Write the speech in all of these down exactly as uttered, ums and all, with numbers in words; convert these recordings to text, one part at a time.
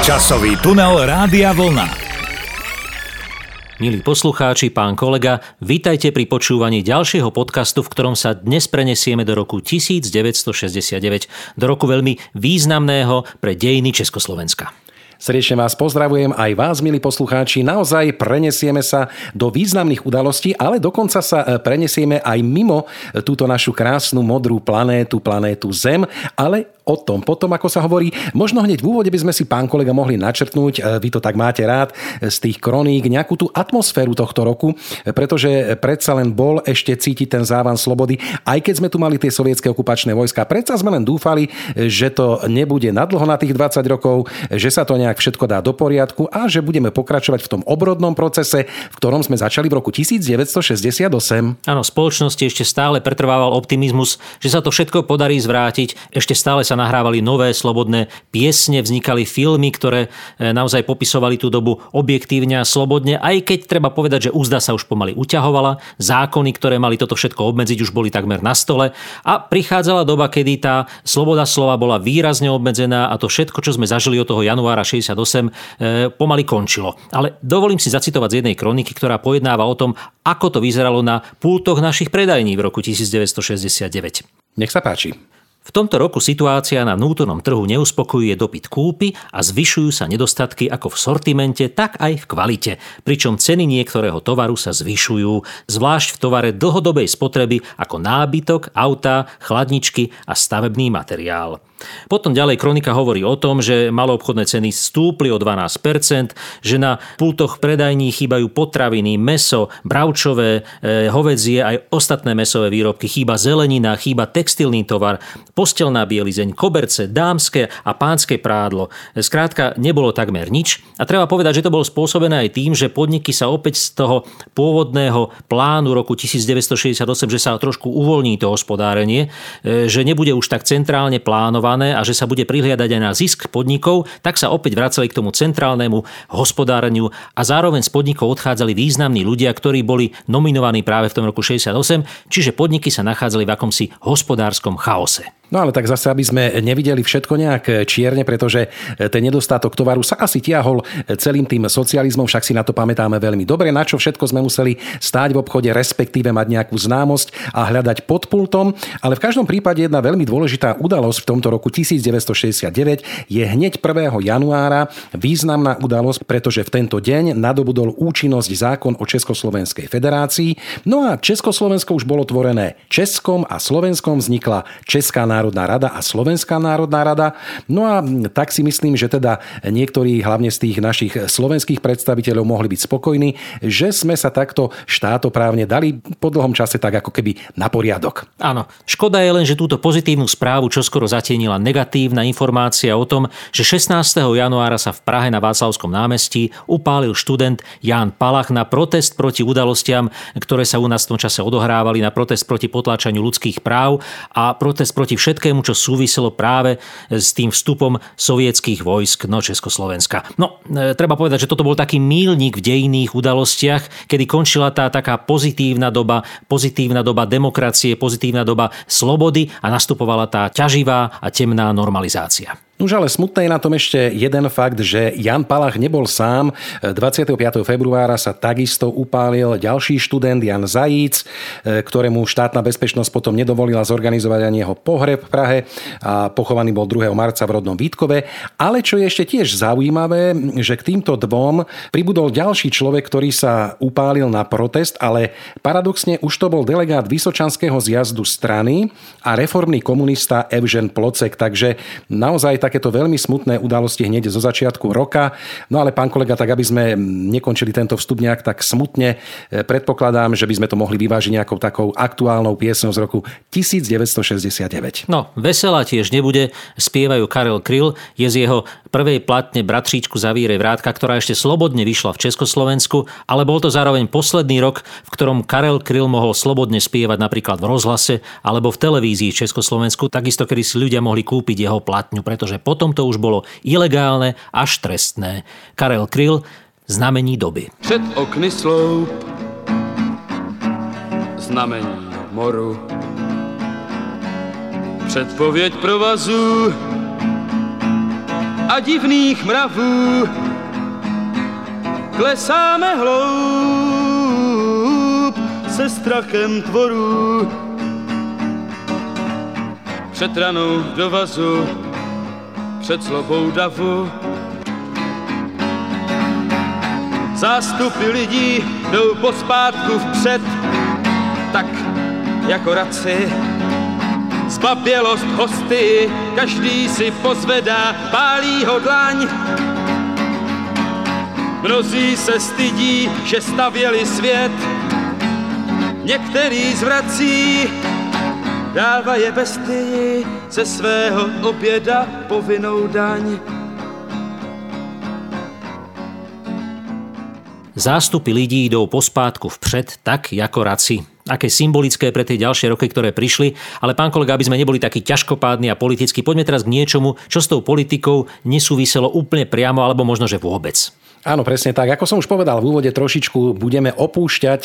Časový tunel Rádia Vlna. Milí poslucháči, pán kolega, vítajte pri počúvaní ďalšieho podcastu, v ktorom sa dnes prenesieme do roku devätnásť šesťdesiatdeväť, do roku veľmi významného pre dejiny Československa. Srdečne vás pozdravujem aj vás, milí poslucháči. Naozaj prenesieme sa do významných udalostí, ale dokonca sa prenesieme aj mimo túto našu krásnu modrú planétu, planétu Zem, ale o tom potom, ako sa hovorí, možno hneď v úvode by sme si, pán kolega, mohli načrtnúť, vy to tak máte rád, z tých kroník nejakú tú atmosféru tohto roku, pretože predsa len bol ešte cítiť ten závan slobody, aj keď sme tu mali tie sovietské okupačné vojska. Predsa sme len dúfali, že to nebude nadlho na tých dvadsať rokov, že sa to nejak všetko dá do poriadku a že budeme pokračovať v tom obrodnom procese, v ktorom sme začali v roku devätnásť šesťdesiatosem. Áno, v spoločnosti ešte stále pretrvával optimizmus, že sa to všetko podarí zvrátiť. Ešte stále sa nahrávali nové slobodné piesne, vznikali filmy, ktoré naozaj popisovali tú dobu objektívne a slobodne, aj keď treba povedať, že úzda sa už pomaly uťahovala, zákony, ktoré mali toto všetko obmedziť, už boli takmer na stole a prichádzala doba, kedy tá sloboda slova bola výrazne obmedzená a to všetko, čo sme zažili od toho januára šesťdesiatosem, pomaly končilo. Ale dovolím si zacitovať z jednej kroniky, ktorá pojednáva o tom, ako to vyzeralo na pultoch našich predajní v roku devätnásť šesťdesiatdeväť. Nech sa páči. V tomto roku situácia na vnútornom trhu neuspokojuje dopyt kúpy a zvyšujú sa nedostatky ako v sortimente, tak aj v kvalite, pričom ceny niektorého tovaru sa zvyšujú, zvlášť v tovare dlhodobej spotreby ako nábytok, autá, chladničky a stavebný materiál. Potom ďalej kronika hovorí o tom, že maloobchodné ceny stúpli o dvanásť percent, že na pultoch predajní chýbajú potraviny, mäso, bravčové, hovädzie aj ostatné mäsové výrobky, chýba zelenina, chýba textilný tovar, postelná bielizeň, koberce, dámske a pánske prádlo. Skrátka, nebolo takmer nič a treba povedať, že to bolo spôsobené aj tým, že podniky sa opäť z toho pôvodného plánu roku devätnásť šesťdesiatosem, že sa trošku uvoľní to hospodárenie, že nebude už tak centrálne plánované a že sa bude prihliadať aj na zisk podnikov, tak sa opäť vracali k tomu centrálnemu hospodáreniu a zároveň z podnikov odchádzali významní ľudia, ktorí boli nominovaní práve v tom roku šesťdesiatom ôsmom, čiže podniky sa nachádzali v akomsi hospodárskom chaose. No ale tak zase, aby sme nevideli všetko nejak čierne, pretože ten nedostatok tovaru sa asi tiahol celým tým socializmom, však si na to pamätáme veľmi dobre, na čo všetko sme museli stáť v obchode, respektíve mať nejakú známosť a hľadať pod pultom. Ale v každom prípade jedna veľmi dôležitá udalosť v tomto roku devätnásť šesťdesiatdeväť je hneď prvého januára významná udalosť, pretože v tento deň nadobudol účinnosť zákon o Československej federácii. No a Československo už bolo tvorené Českom a Slovenskom, vznikla Česká národná rada a Slovenská národná rada. No a tak si myslím, že teda niektorí hlavne z tých našich slovenských predstaviteľov mohli byť spokojní, že sme sa takto štátoprávne dali po dlhom čase tak ako keby na poriadok. Áno, škoda je len, že túto pozitívnu správu čoskoro zatienila negatívna informácia o tom, že šestnásteho januára sa v Prahe na Václavskom námestí upálil študent Jan Palach na protest proti udalostiam, ktoré sa u nás v tom čase odohrávali, na protest proti potláčaniu ľudských práv a protest proti všetkým všetkému, čo súviselo práve s tým vstupom sovietských vojsk do Československa. No, e, treba povedať, že toto bol taký míľnik v dejinných udalostiach, kedy končila tá taká pozitívna doba, pozitívna doba demokracie, pozitívna doba slobody a nastupovala tá ťaživá a temná normalizácia. Už ale smutné je na tom ešte jeden fakt, že Jan Palach nebol sám. dvadsiateho piateho februára sa takisto upálil ďalší študent Jan Zajíc, ktorému štátna bezpečnosť potom nedovolila zorganizovať ani jeho pohreb v Prahe a pochovaný bol druhého marca v rodnom Vítkove. Ale čo je ešte tiež zaujímavé, že k týmto dvom pribudol ďalší človek, ktorý sa upálil na protest, ale paradoxne už to bol delegát Vysočanského zjazdu strany a reformný komunista Evžen Plocek, takže naozaj tak takéto veľmi smutné udalosti hneď zo začiatku roka. No ale pán kolega, tak aby sme nekončili tento vstup nejak tak smutne, predpokladám, že by sme to mohli vyvážiť nejakou takou aktuálnou piesňou z roku devätnásť šesťdesiatdeväť. No, veselá tiež nebude, spievajú Karel Kryl, je z jeho prvej platne Bratříčku zavírej vrátka, ktorá ešte slobodne vyšla v Československu, ale bol to zároveň posledný rok, v ktorom Karel Kryl mohol slobodne spievať napríklad v rozhlase alebo v televízii v Československu, takisto kedy si ľudia mohli kúpiť jeho platňu, pretože potom to už bolo ilegálne až trestné. Karel Kryl, Znamení doby. Před okny sloup, znamení moru, předpověď provazu a divných mravů klesáme hloub se strachem tvorů. Před ranou do vazu, před slobou davu zástupy lidí jdou pospátku vpřed, tak jako raci. Zbabělost hosty, každý si pozvedá, pálí ho dlaň. Mnozí se stydí, že stavěli svět, některý zvrací, dává je bestii ze svého oběda povinnou daň. Zástupy lidí idú pospátku vpred, tak ako raci. Aké symbolické pre tie ďalšie roky, ktoré prišli. Ale pán kolega, aby sme neboli takí ťažkopádni a politicky, poďme teraz k niečomu, čo s tou politikou nesúviselo úplne priamo, alebo možno, že vôbec. Áno, presne tak. Ako som už povedal v úvode, trošičku budeme opúšťať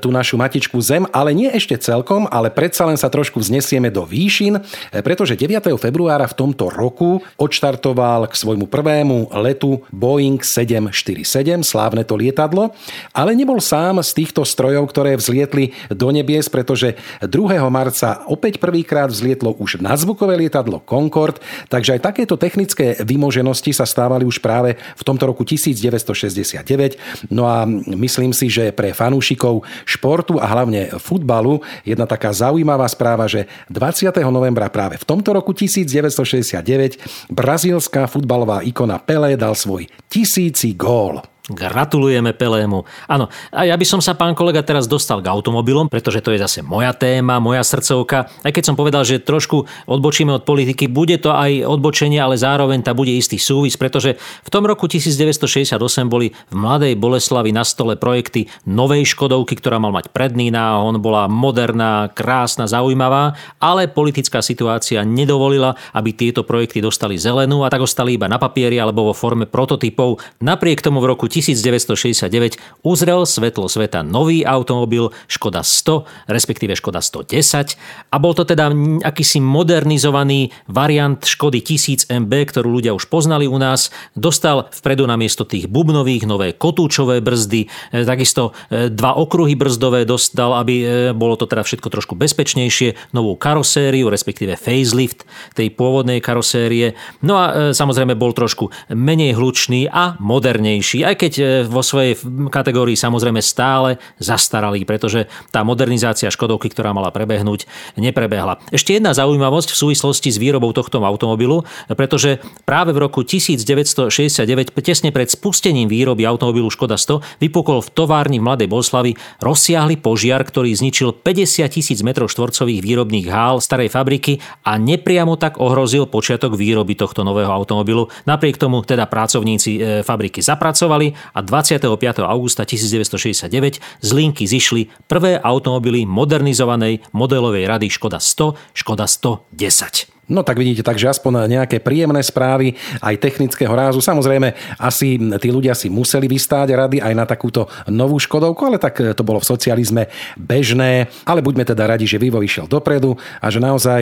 tú našu matičku Zem, ale nie ešte celkom, ale predsa len sa trošku vznesieme do výšin, pretože deviateho februára v tomto roku odštartoval k svojmu prvému letu Boeing sedem štyri sedem, slávne to lietadlo, ale nebol sám z týchto strojov, ktoré vzlietli do nebies, pretože druhého marca opäť prvýkrát vzlietlo už nadzvukové lietadlo Concorde, takže aj takéto technické vymoženosti sa stávali už práve v tomto roku devätnásť šesťdesiatdeväť. No a myslím si, že pre fanúšikov športu a hlavne futbalu jedna taká zaujímavá správa, že dvadsiateho novembra práve v tomto roku devätnásť šesťdesiatdeväť brazílska futbalová ikona Pelé dal svoj tisíci gól. Gratulujeme Pelému. Áno, a ja by som sa, pán kolega, teraz dostal k automobilom, pretože to je zase moja téma, moja srdcovka. Aj keď som povedal, že trošku odbočíme od politiky, bude to aj odbočenie, ale zároveň tá bude istý súvis, pretože v tom roku devätnásť šesťdesiatosem boli v Mladej Boleslavi na stole projekty novej Škodovky, ktorá mal mať predný náhon, bola moderná, krásna, zaujímavá, ale politická situácia nedovolila, aby tieto projekty dostali zelenú a tak ostali iba na papieri alebo vo forme prototypov. Napriek tomu v roku devätnásť šesťdesiatdeväť uzrel svetlo sveta nový automobil Škoda sto, respektíve Škoda sto desať, a bol to teda akýsi modernizovaný variant Škody tisíc em bé, ktorú ľudia už poznali u nás. Dostal vpredu namiesto tých bubnových nové kotúčové brzdy, takisto dva okruhy brzdové dostal, aby bolo to teda všetko trošku bezpečnejšie, novú karosériu, respektíve facelift tej pôvodnej karosérie. No a samozrejme bol trošku menej hlučný a modernejší, aj keď vo svojej kategórii samozrejme stále zastaralý, pretože tá modernizácia Škodovky, ktorá mala prebehnúť, neprebehla. Ešte jedna zaujímavosť v súvislosti s výrobou tohto automobilu, pretože práve v roku devätnásť šesťdesiatdeväť, tesne pred spustením výroby automobilu Škoda sto, vypukol v továrni v Mladej Boleslavi rozsiahly požiar, ktorý zničil päťdesiat tisíc metrov štvorcových výrobných hál starej fabriky a nepriamo tak ohrozil počiatok výroby tohto nového automobilu. Napriek tomu teda pracovníci fabriky zapracovali a dvadsiateho piateho augusta devätnásť šesťdesiatdeväť z linky zišli prvé automobily modernizovanej modelovej rady Škoda sto, Škoda sto desať. No tak vidíte, takže aspoň nejaké príjemné správy aj technického rázu. Samozrejme, asi tí ľudia si museli vystáť rady aj na takúto novú Škodovku, ale tak to bolo v socializme bežné. Ale buďme teda radi, že vývoj išiel dopredu a že naozaj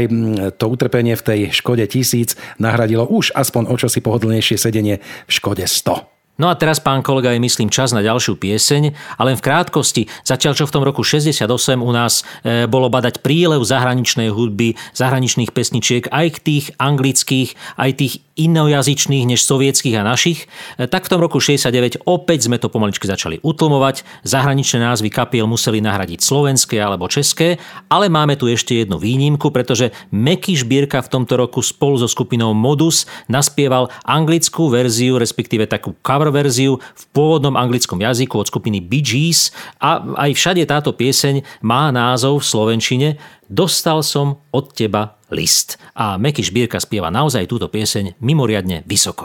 to utrpenie v tej Škode tisíc nahradilo už aspoň o čosi pohodlnejšie sedenie v Škode sto. No a teraz, pán kolega, je myslím čas na ďalšiu pieseň, ale v krátkosti, zatiaľ čo v tom roku šesťdesiatom ôsmom u nás e, bolo badať prílev zahraničnej hudby, zahraničných pesničiek, aj tých anglických, aj tých inojazyčných než sovietských a našich, e, tak v tom roku šesťdesiatdeväť opäť sme to pomaličky začali utlmovať, zahraničné názvy kapiel museli nahradiť slovenské alebo české, ale máme tu ešte jednu výnimku, pretože Meky Žbírka v tomto roku spolu so skupinou Modus naspieval anglickú verziu, respektíve takú cover verziu v pôvodnom anglickom jazyku od skupiny Bee Gees a aj všade táto pieseň má názov v slovenčine Dostal som od teba list. A Meky Žbírka spieva naozaj túto pieseň mimoriadne vysoko.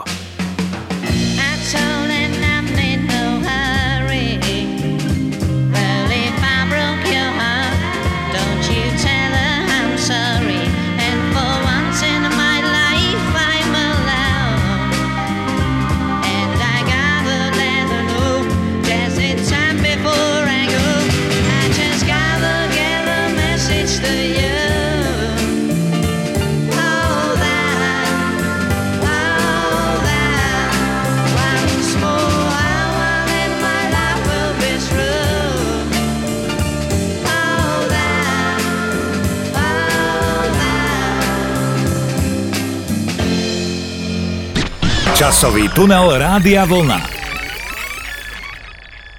Časový tunel Rádia Vlna.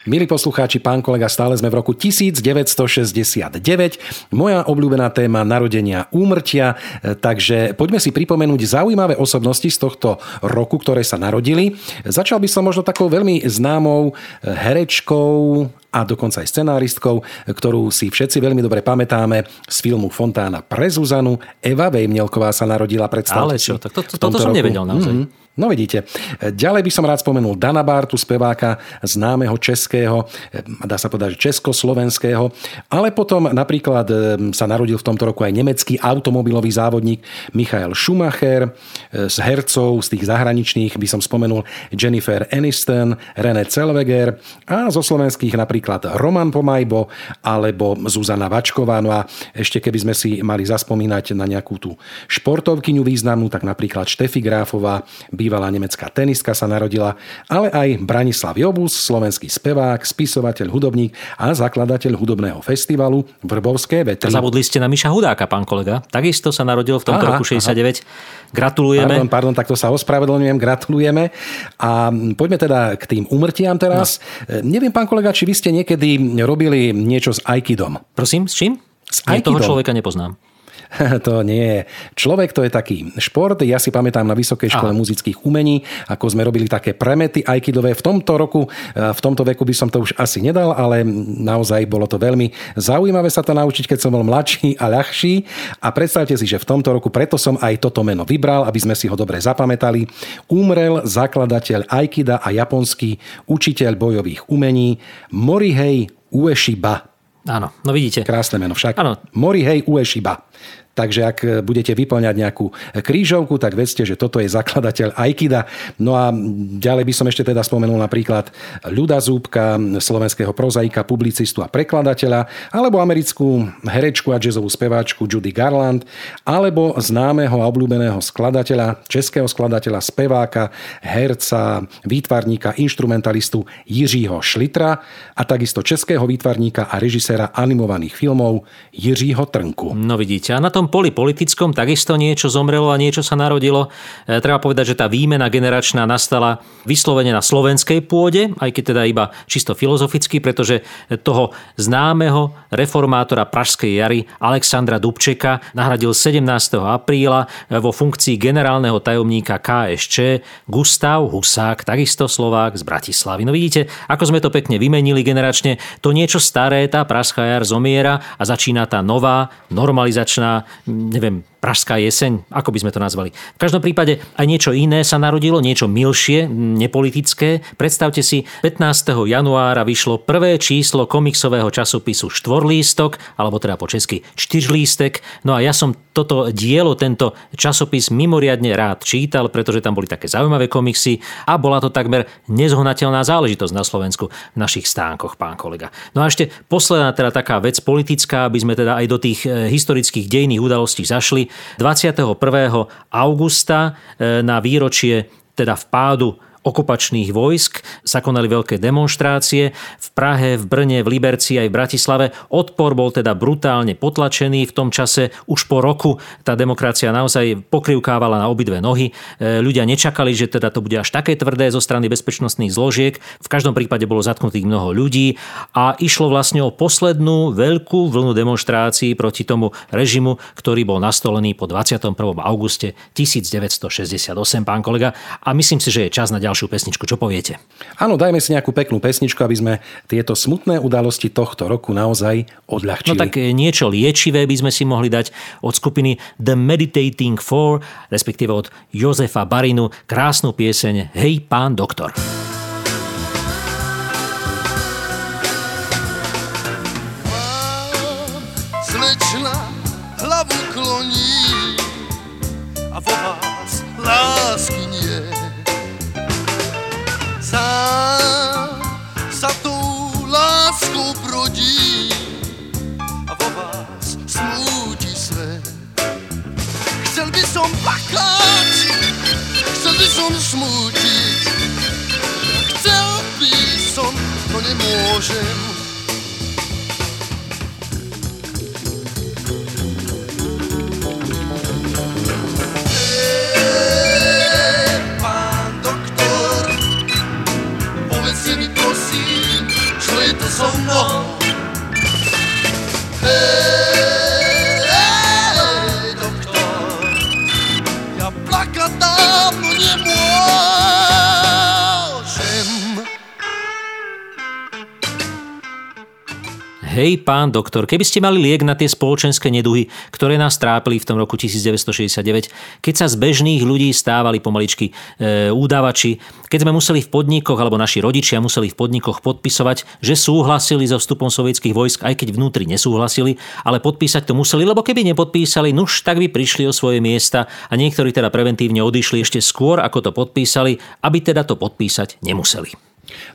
Milí poslucháči, pán kolega, stále sme v roku devätnásť šesťdesiatdeväť. Moja obľúbená téma narodenia, úmrtia, takže poďme si pripomenúť zaujímavé osobnosti z tohto roku, ktoré sa narodili. Začal by som možno takou veľmi známou herečkou a dokonca aj scenáristkou, ktorú si všetci veľmi dobre pamätáme z filmu Fontána pre Zuzanu. Eva Vejmelková sa narodila, predstavte si. Ale čo, tak to, to, toto som roku nevedel naozaj. Mm-hmm. No vidíte. Ďalej by som rád spomenul Dana Bartu, speváka známeho českého, dá sa povedať československého, ale potom napríklad sa narodil v tomto roku aj nemecký automobilový závodník Michael Schumacher, s hercov z tých zahraničných by som spomenul Jennifer Aniston, René Zellweger a zo slovenských napríklad Roman Pomajbo alebo Zuzana Vačková. No a ešte keby sme si mali zaspomínať na nejakú tú športovkyňu významnú, tak napríklad Štefi Gráfová, bývalá nemecká tenistka, sa narodila, ale aj Branislav Jobus, slovenský spevák, spisovateľ, hudobník a zakladateľ hudobného festivalu Vrbovské vetry. Zabudli ste na Miša Hudáka, pán kolega. Takisto sa narodil v tomto aha, roku šesťdesiatdeväť. Aha. Gratulujeme. Pardon, pardon, takto sa ospravedlňujem. Gratulujeme. A poďme teda k tým úmrtiam teraz. No. Neviem, pán kolega, či vy ste niekedy robili niečo s Aikidom. Prosím, s čím? S Aikidom. Ja toho človeka nepoznám. To nie je. Človek, to je taký šport. Ja si pamätám na Vysokej škole Aha. muzických umení, ako sme robili také premety aikidové. V tomto roku, v tomto veku by som to už asi nedal, ale naozaj bolo to veľmi zaujímavé sa to naučiť, keď som bol mladší a ľahší. A predstavte si, že v tomto roku, preto som aj toto meno vybral, aby sme si ho dobre zapamätali, umrel zakladateľ Aikida a japonský učiteľ bojových umení Morihei Ueshiba. Áno, no vidíte. Krásne meno však. Áno. Morihei Ueshiba. Takže ak budete vyplňať nejakú krížovku, tak vedzte, že toto je zakladateľ Aikida. No a ďalej by som ešte teda spomenul napríklad Ľuda Zúbka, slovenského prozaika, publicistu a prekladateľa, alebo americkú herečku a jazzovú speváčku Judy Garland, alebo známeho a obľúbeného skladateľa, českého skladateľa, speváka, herca, výtvarníka, inštrumentalistu Jiřího Šlitra a takisto českého výtvarníka a režiséra animovaných filmov Jiřího Trnku. No vidíte, a na tom poli politickom takisto niečo zomrelo a niečo sa narodilo. E, treba povedať, že tá výmena generačná nastala vyslovene na slovenskej pôde, aj keď teda iba čisto filozoficky, pretože toho známeho reformátora Pražskej jary Alexandra Dubčeka nahradil sedemnásteho apríla vo funkcii generálneho tajomníka ká es čé Gustav Husák, takisto Slovák z Bratislavy. No vidíte, ako sme to pekne vymenili generačne, to niečo staré, tá Pražská jar zomiera a začína tá nová, normalizačná, neviem, Pražská jeseň, ako by sme to nazvali. V každom prípade aj niečo iné sa narodilo, niečo milšie, nepolitické. Predstavte si, pätnásteho januára vyšlo prvé číslo komiksového časopisu Štvorlístok, alebo teda po česky Čtyřlístek. No a ja som toto dielo, tento časopis mimoriadne rád čítal, pretože tam boli také zaujímavé komiksy a bola to takmer nezhonateľná záležitosť na Slovensku v našich stánkoch, pán kolega. No a ešte posledná teda taká vec politická, aby sme teda aj do tých historických dejných udalostí zašli. dvadsiateho prvého augusta na výročie teda vpádu okupačných vojsk sa konali veľké demonštrácie v Prahe, v Brne, v Liberci aj v Bratislave. Odpor bol teda brutálne potlačený v tom čase. Už po roku tá demokracia naozaj pokrivkávala na obidve nohy. Ľudia nečakali, že teda to bude až také tvrdé zo strany bezpečnostných zložiek. V každom prípade bolo zatknutých mnoho ľudí a išlo vlastne o poslednú veľkú vlnu demonštrácií proti tomu režimu, ktorý bol nastolený po dvadsiateho prvého augusta tisícdeväťstošesťdesiatosem, pán kolega. A myslím si, že je čas na ďalšie pesničku. Čo poviete? Áno, dajme si nejakú peknú pesničku, aby sme tieto smutné udalosti tohto roku naozaj odľahčili. No tak niečo liečivé by sme si mohli dať od skupiny The Meditating Four, respektíve od Jozefa Barinu, krásnu pieseň Hej pán doktor. Slečna hlavu kloní a vo vás lásky nie. Sám sa tou láskou brodí a vo vás smúti svet. Chcel by som plakať, chcel by som smútiť, chcel by som, no nemôžem. Hej, pán doktor, Hej pán doktor, keby ste mali liek na tie spoločenské neduhy, ktoré nás trápili v tom roku devätnásťstošesťdesiatdeväť, keď sa z bežných ľudí stávali pomaličky e, údavači, keď sme museli v podnikoch, alebo naši rodičia museli v podnikoch podpisovať, že súhlasili so vstupom sovietských vojsk, aj keď vnútri nesúhlasili, ale podpísať to museli, lebo keby nepodpísali, nuž tak by prišli o svoje miesta a niektorí teda preventívne odišli ešte skôr, ako to podpísali, aby teda to podpísať nemuseli.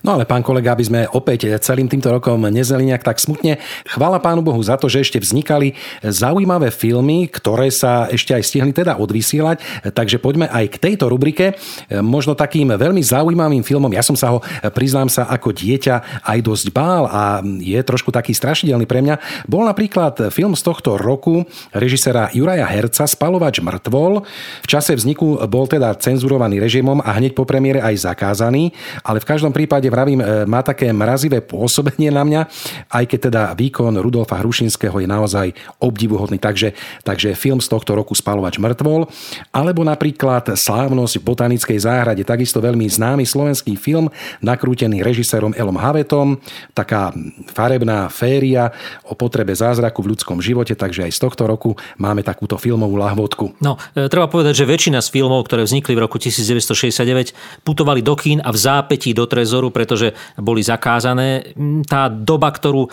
No ale pán kolega, aby sme opäť celým týmto rokom nezeli nejak tak smutne, chvála Pánu Bohu za to, že ešte vznikali zaujímavé filmy, ktoré sa ešte aj stihli teda odvysielať, takže poďme aj k tejto rubrike. Možno takým veľmi zaujímavým filmom, ja som sa ho, priznám sa, ako dieťa aj dosť bál a je trošku taký strašidelný pre mňa, bol napríklad film z tohto roku režisera Juraja Herca Spalovač mŕtvol. V čase vzniku bol teda cenzurovaný režimom a hneď po premiére aj zakázaný, ale v každom v prípade, vravím, má také mrazivé pôsobenie na mňa, aj keď teda výkon Rudolfa Hrušinského je naozaj obdivuhodný. Takže, takže film z tohto roku Spalovač mŕtvol, alebo napríklad Slávnosť v botanickej záhrade, takisto veľmi známy slovenský film, nakrútený režisérom Elom Havetom, taká farebná féria o potrebe zázraku v ľudskom živote, takže aj z tohto roku máme takúto filmovú lahvodku. No, treba povedať, že väčšina z filmov, ktoré vznikli v roku devätnásťstošesťdesiatdeväť, putovali do kín a v zápätí do trezoru, pretože boli zakázané. Tá doba, ktorú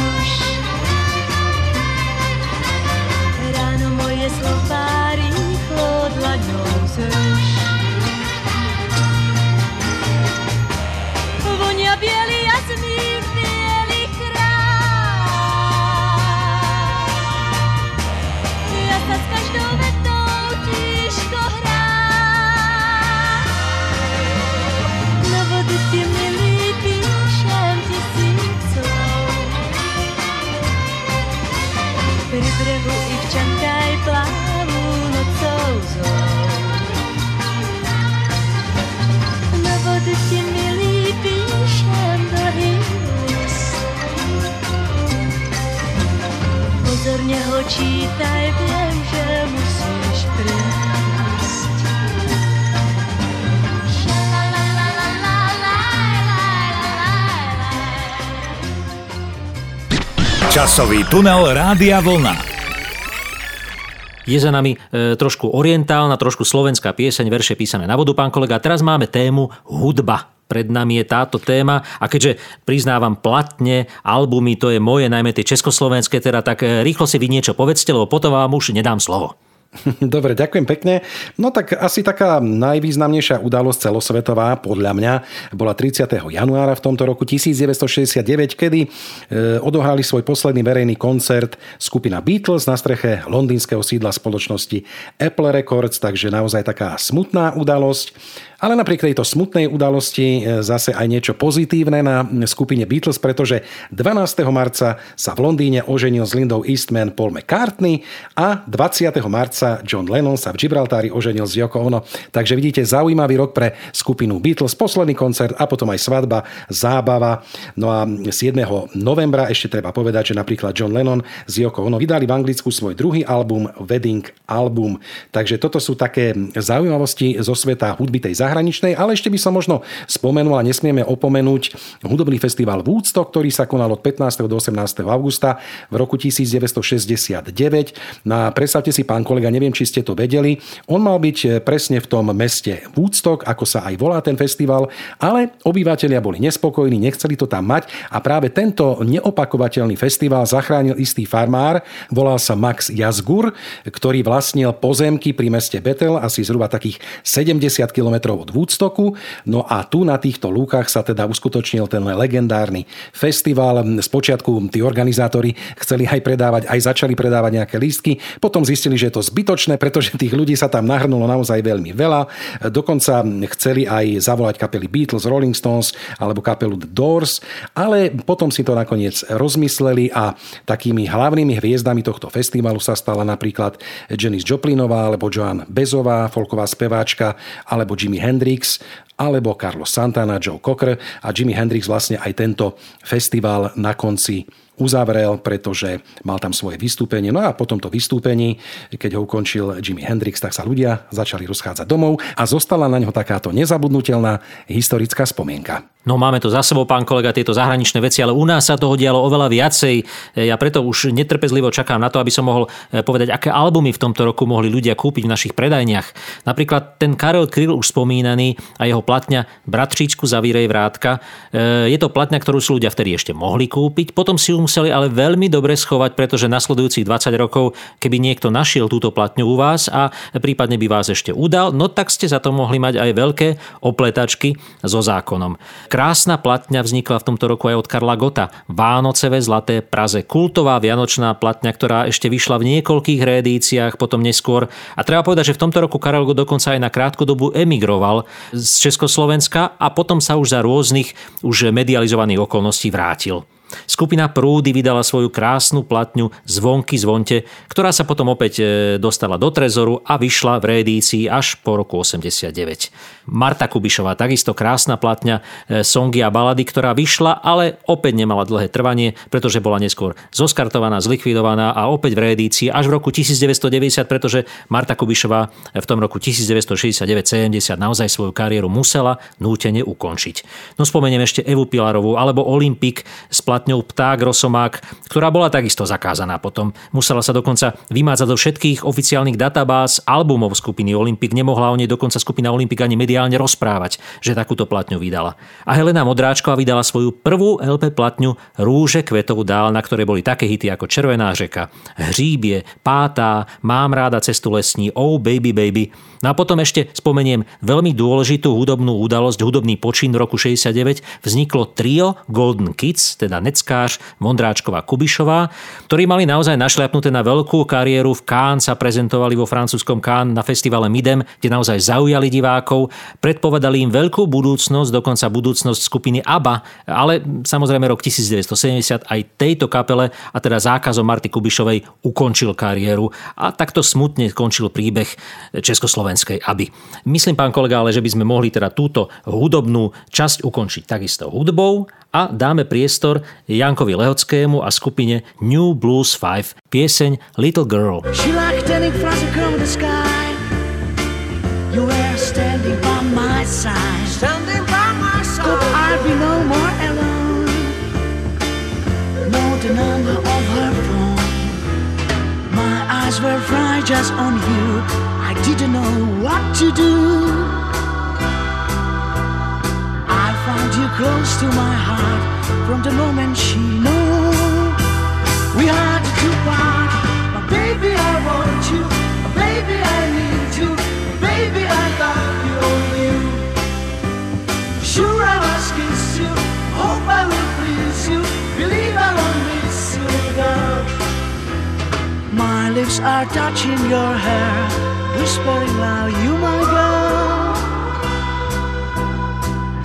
už. Ráno moje slova rýchlo dlaňou zruš. Vonia bielý jazmín, bielý král. Ja sa s každou vetou tížko hrám. Na vody ty, milý, píšem tisícov. počítaj, viem, že musíš prísť. Časový tunel Rádia Vlna. Je za nami e, trošku orientálna, trošku slovenská pieseň, verše písané na vodu, pán kolega. Teraz máme tému hudba. Pred nami je táto téma a keďže priznávam platne, albumy, to je moje, najmä tie československé, teda tak e, rýchlo si vy niečo povedzte, lebo potom vám už nedám slovo. Dobre, ďakujem pekne. No tak asi taká najvýznamnejšia udalosť celosvetová, podľa mňa, bola tridsiateho januára v tomto roku devätnásťstošesťdesiatdeväť, kedy e, odohrali svoj posledný verejný koncert skupina Beatles na streche londýnskeho sídla spoločnosti Apple Records, takže naozaj taká smutná udalosť. Ale napriek tejto smutnej udalosti zase aj niečo pozitívne na skupine Beatles, pretože dvanásteho marca sa v Londýne oženil s Lindou Eastman Paul McCartney a dvadsiateho marca John Lennon sa v Gibraltári oženil s Yoko Ono. Takže vidíte, zaujímavý rok pre skupinu Beatles, posledný koncert a potom aj svadba, zábava. No a siedmeho novembra ešte treba povedať, že napríklad John Lennon s Yoko Ono vydali v Anglicku svoj druhý album, Wedding Album. Takže toto sú také zaujímavosti zo sveta hudby tej záležitosti zahraničnej, ale ešte by som možno spomenul a nesmieme opomenúť hudobný festival Woodstock, ktorý sa konal od pätnásteho do osemnásteho augusta v roku devätnásťstošesťdesiatdeväť. Na, predstavte si, pán kolega, neviem, či ste to vedeli, on mal byť presne v tom meste Woodstock, ako sa aj volá ten festival, ale obyvatelia boli nespokojní, nechceli to tam mať a práve tento neopakovateľný festival zachránil istý farmár, volal sa Max Jazgur, ktorý vlastnil pozemky pri meste Bethel, asi zhruba takých sedemdesiat kilometrov od Woodstocku. No a tu na týchto lúkach sa teda uskutočnil ten legendárny festival. Spočiatku tí organizátori chceli aj predávať, aj začali predávať nejaké lístky. Potom zistili, že je to zbytočné, pretože tých ľudí sa tam nahrnulo naozaj veľmi veľa. Dokonca chceli aj zavolať kapely Beatles, Rolling Stones alebo kapelu The Doors, ale potom si to nakoniec rozmysleli a takými hlavnými hviezdami tohto festivalu sa stala napríklad Janis Joplinová alebo Joan Bezová, folková speváčka, alebo Jimi Hendrix, alebo Carlos Santana, Joe Cocker, a Jimi Hendrix vlastne aj tento festival na konci uzavrel, pretože mal tam svoje vystúpenie. No a po tomto vystúpení, keď ho ukončil Jimi Hendrix, tak sa ľudia začali rozchádzať domov a zostala na ňo takáto nezabudnutelná historická spomienka. No máme to za sebou, pán kolega, tieto zahraničné veci, ale u nás sa toho dialo oveľa viacej. Ja preto už netrpezlivo čakám na to, aby som mohol povedať, aké albumy v tomto roku mohli ľudia kúpiť v našich predajniach. Napríklad ten Karel Kryl už spomínaný a jeho platňa Bratříčku zavírej vrátka. Je to platňa, ktorú si ľudia vtedy ešte mohli kúpiť, potom si museli ale veľmi dobre schovať, pretože nasledujúcich dvadsať rokov, keby niekto našiel túto platňu u vás a prípadne by vás ešte udal, no tak ste za to mohli mať aj veľké opletačky so zákonom. Krásna platňa vznikla v tomto roku aj od Karla Gotta. Vánoceve zlaté Praze. Kultová vianočná platňa, ktorá ešte vyšla v niekoľkých reedíciách potom neskôr. A treba povedať, že v tomto roku Karel Gott dokonca aj na krátku dobu emigroval z Československa a potom sa už za rôznych už medializovaných okolností vrátil. Skupina Prúdy vydala svoju krásnu platňu Zvonky zvonte, ktorá sa potom opäť dostala do trezoru a vyšla v reedícii až po roku osemdesiatdeväť. Marta Kubišová, takisto krásna platňa Songy a balady, ktorá vyšla, ale opäť nemala dlhé trvanie, pretože bola neskôr zoskartovaná, zlikvidovaná a opäť v reedícii až v roku devätnásťstodeväťdesiat, pretože Marta Kubišová v tom roku devätnásťstošesťdesiatdeväť sedemdesiat naozaj svoju kariéru musela nútene ukončiť. No spomeniem ešte Evu Pilarovú alebo Olympik z platňa ňou Pták Rosomák, ktorá bola takisto zakázaná potom. Musela sa dokonca vymádzať do všetkých oficiálnych databáz albumov skupiny Olympik. Nemohla o nej dokonca skupina Olympik ani mediálne rozprávať, že takúto platňu vydala. A Helena Modráčková vydala svoju prvú el pé platňu Rúže kvetov dál, na ktorej boli také hity ako Červená řeka, Hříbie, Pátá, Mám ráda cestu lesní, Oh baby baby. No a potom ešte spomeniem veľmi dôležitú hudobnú udalosť, hudobný počin v roku šesťdesiatdeväť. Vzniklo trio Golden Kids, teda Neckář, Vondráčková, Kubišová, ktorí mali naozaj našľapnuté na veľkú kariéru. V Cannes sa prezentovali vo francúzskom Cannes na festivale Midem, kde naozaj zaujali divákov, predpovedali im veľkú budúcnosť, dokonca budúcnosť skupiny ABBA, ale samozrejme rok devätnásťstosedemdesiat aj tejto kapele a teda zákazom Marty Kubišovej ukončil kariéru a takto smutne skončil príbeh československej ABBY. Myslím, pán kolega, ale že by sme mohli teda túto hudobnú časť ukončiť takisto hudbou a dáme priestor Jankovi Lehockému a skupine New Blues päť, pieseň Little Girl. She liked any flashes from the sky. You were standing by my side. Standing by my side. Could I be no more alone? Know the number of her phone. My eyes were fried just on you. I didn't know what to do. I found you close to my heart from the moment she knew. We had to part, but baby I want you, but baby I need you, but baby I love you, only you. Sure I must kiss you, hope I will please you, believe I won't miss you now. My lips are touching your hair, whispering loud, you my girl.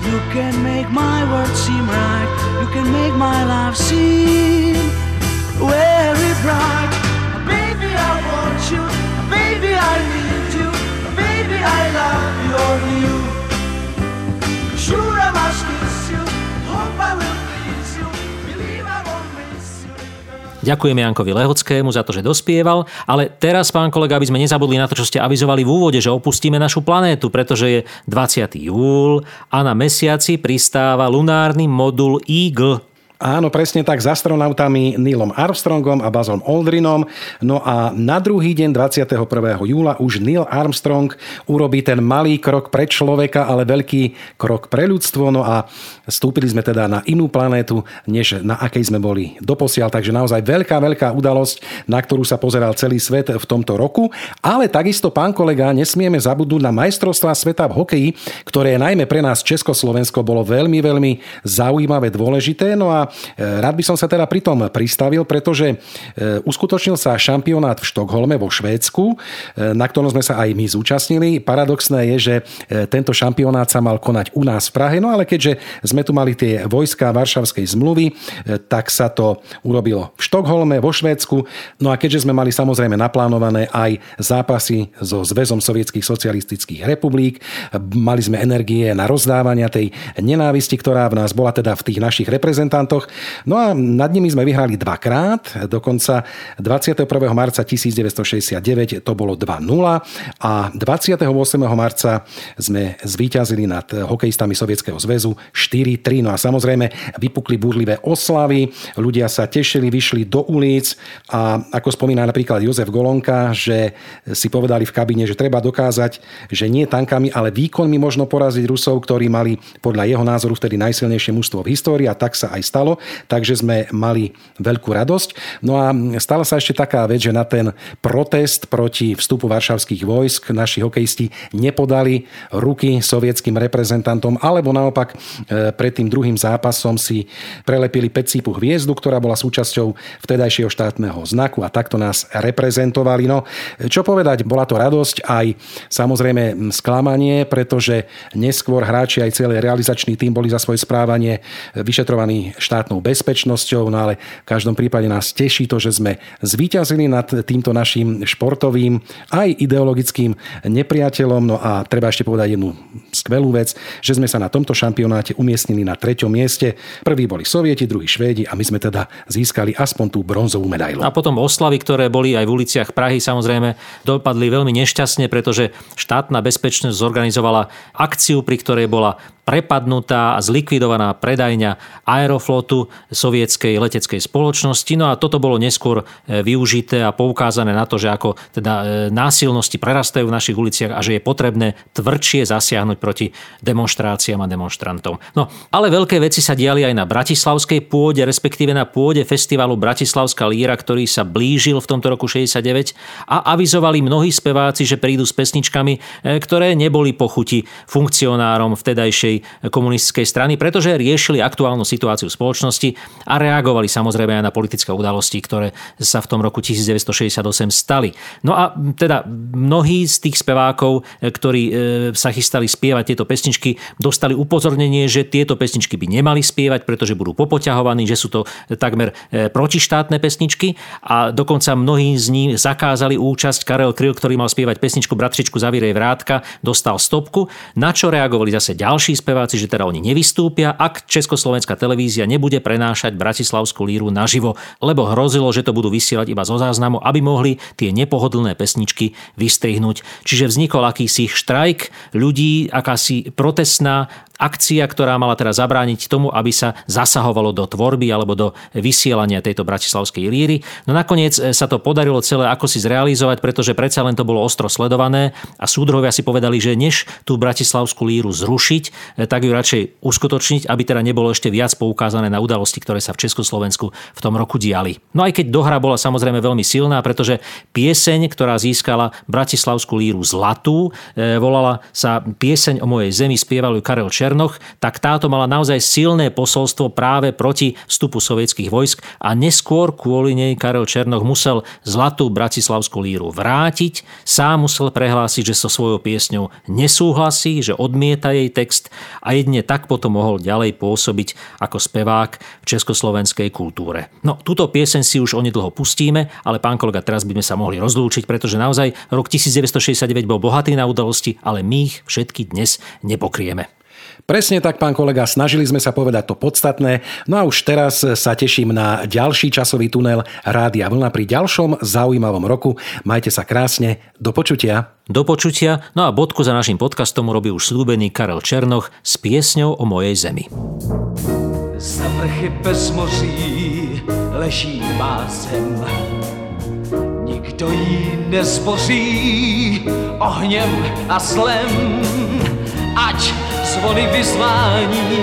You can make my words seem right. You can make my life seem very bright. Baby, I want you. Baby, I need you. Baby, I love you, only you. Sure, I must miss you. Hope I will please you. Believe I won't miss you. Ďakujeme Jankovi Lehockému za to, že dospieval, ale teraz, pán kolega, aby sme nezabudli na to, čo ste avizovali v úvode, že opustíme našu planétu, pretože je dvadsiateho júla a na mesiaci pristáva lunárny modul Eagle. Áno, presne tak, s astronautami Neilom Armstrongom a Buzzom Aldrinom. No a na druhý deň dvadsiateho prvého júla už Neil Armstrong urobí ten malý krok pre človeka, ale veľký krok pre ľudstvo. No a vstúpili sme teda na inú planétu, než na akej sme boli doposiaľ. Takže naozaj veľká, veľká udalosť, na ktorú sa pozeral celý svet v tomto roku. Ale takisto, pán kolega, nesmieme zabudnúť na majstrovstvá sveta v hokeji, ktoré najmä pre nás Československo bolo veľmi, veľmi zaujímavé, dôležité. No a rád by som sa teda pri tom pristavil, pretože uskutočnil sa šampionát v Štokholme vo Švédsku, na ktorom sme sa aj my zúčastnili. Paradoxné je, že tento šampionát sa mal konať u nás v Prahe, no ale keďže sme tu mali tie vojská Varšavskej zmluvy, tak sa to urobilo v Štokholme vo Švédsku. No a keďže sme mali samozrejme naplánované aj zápasy so Zväzom sovietských socialistických republik, mali sme energie na rozdávania tej nenávisti, ktorá v nás bola, teda v tých našich reprezentantov. No a nad nimi sme vyhrali dvakrát, dokonca dvadsiateho prvého marca devätnásťstošesťdesiatdeväť to bolo dva nula a dvadsiateho ôsmeho marca sme zvíťazili nad hokejistami Sovietskeho zväzu štyri tri. No a samozrejme vypukli búrlivé oslavy, ľudia sa tešili, vyšli do ulic a ako spomína napríklad Jozef Golonka, že si povedali v kabíne, že treba dokázať, že nie tankami, ale výkonmi možno poraziť Rusov, ktorí mali podľa jeho názoru vtedy najsilnejšie mužstvo v histórii, a tak sa aj stalo. Takže sme mali veľkú radosť. No a stala sa ešte taká vec, že na ten protest proti vstupu varšavských vojsk naši hokejisti nepodali ruky sovietským reprezentantom, alebo naopak pred tým druhým zápasom si prelepili päťcípu hviezdu, ktorá bola súčasťou vtedajšieho štátneho znaku, a takto nás reprezentovali. No, čo povedať, bola to radosť, aj samozrejme sklamanie, pretože neskôr hráči aj celý realizačný tím boli za svoje správanie vyšetrovaní štátne štátnou bezpečnosťou, no ale v každom prípade nás teší to, že sme zvíťazili nad týmto našim športovým aj ideologickým nepriateľom. No a treba ešte povedať jednu skvelú vec, že sme sa na tomto šampionáte umiestnili na treťom mieste. Prví boli Sovieti, druhí Švédi a my sme teda získali aspoň tú bronzovú medailu. A potom oslavy, ktoré boli aj v uliciach Prahy, samozrejme dopadli veľmi nešťastne, pretože štátna bezpečnosť zorganizovala akciu, pri ktorej bola prepadnutá a zlikvidovaná predajňa Aeroflotu sovietskej leteckej spoločnosti. No a toto bolo neskôr využité a poukázané na to, že ako teda násilnosti prerastajú v našich uliciach a že je potrebné tvrdšie zasiahnuť proti demonštráciám a demonštrantom. No, ale veľké veci sa diali aj na bratislavskej pôde, respektíve na pôde festivalu Bratislavská líra, ktorý sa blížil v tomto roku šesťdesiatdeväť, a avizovali mnohí speváci, že prídu s pesničkami, ktoré neboli po chuti funkcionárom vtedajšej komunistickej strany, pretože riešili aktuálnu situáciu spoločnosti spoločnosti a reagovali samozrejme aj na politické udalosti, ktoré sa v tom roku devätnásťstošesťdesiatosem stali. No a teda mnohí z tých spevákov, ktorí sa chystali spievať tieto pesničky, dostali upozornenie, že tieto pesničky by nemali spievať, pretože budú popoťahovaní, že sú to takmer protištátne pesničky a dokonca mnohí z nich zakázali účasť. Karel Kryl, ktorý mal spievať pesničku Bratříčku zavírej vrátka, dostal stopku, na čo reagovali zase ďalší speváci, že teda oni nevystúpia, ak Československá televízia nebude prenášať bratislavskú líru naživo, lebo hrozilo, že to budú vysielať iba zo záznamu, aby mohli tie nepohodlné pesničky vystrihnúť. Čiže vznikol akýsi štrajk ľudí, akási protestná akcia, ktorá mala teda zabrániť tomu, aby sa zasahovalo do tvorby alebo do vysielania tejto bratislavskej líry. No nakoniec sa to podarilo celé ako si zrealizovať, pretože predsa len to bolo ostro sledované a súdrovia si povedali, že než tú bratislavskú líru zrušiť, tak ju radšej uskutočniť, aby teda nebolo ešte viac poukázané na udalosti, ktoré sa v Československu v tom roku diali. No aj keď dohra bola samozrejme veľmi silná, pretože pieseň, ktorá získala bratislavskú líru zlatú, volala sa Pieseň o mojej zemi, spieval ju Karel Černý, tak táto mala naozaj silné posolstvo práve proti vstupu sovietských vojsk a neskôr kvôli nej Karel Černoch musel zlatú bratislavskú líru vrátiť, sám musel prehlásiť, že so svojou piesňou nesúhlasí, že odmieta jej text a jedne tak potom mohol ďalej pôsobiť ako spevák v československej kultúre. No, túto pieseň si už onedlho pustíme, ale pán kolega, teraz by sme sa mohli rozlúčiť, pretože naozaj rok devätnásťstošesťdesiatdeväť bol bohatý na udalosti, ale my ich všetky dnes nepokrieme. Presne tak, pán kolega, snažili sme sa povedať to podstatné. No a už teraz sa teším na ďalší časový tunel Rádia Vlna pri ďalšom zaujímavom roku. Majte sa krásne, do počutia. Do počutia, no a bodku za našim podcastom robí už slúbený Karel Černoch s piesňou o mojej zemi. Za vrchy bez moří leží má zem. Nikdo jí nezboří ohněm a slem. Ať zvony vyzvání,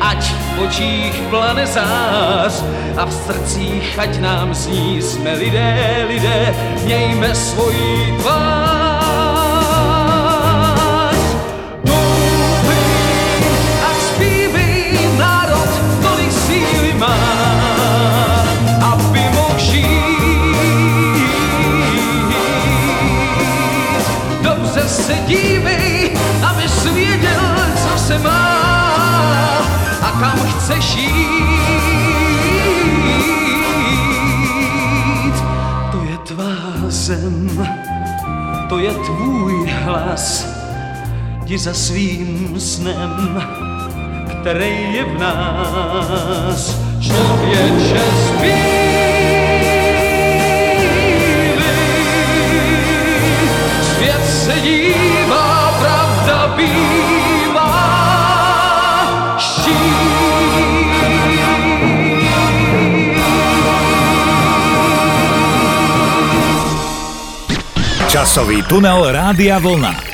ať v očích plane zář a v srdcích ať nám zní, jsme lidé, lidé, mějme svoji tvář. Doufej, ať zpívej národ, tolik síly má, aby mohl žít. Dobře se dívej, věděl, co se má a kam chceš jít. To je tvá zem, to je tvůj hlas, jdi za svým snem, který je v nás. Člověče, zpívej, svět se dívá, pravda bývá štít. Časový tunel Rádia Vlna.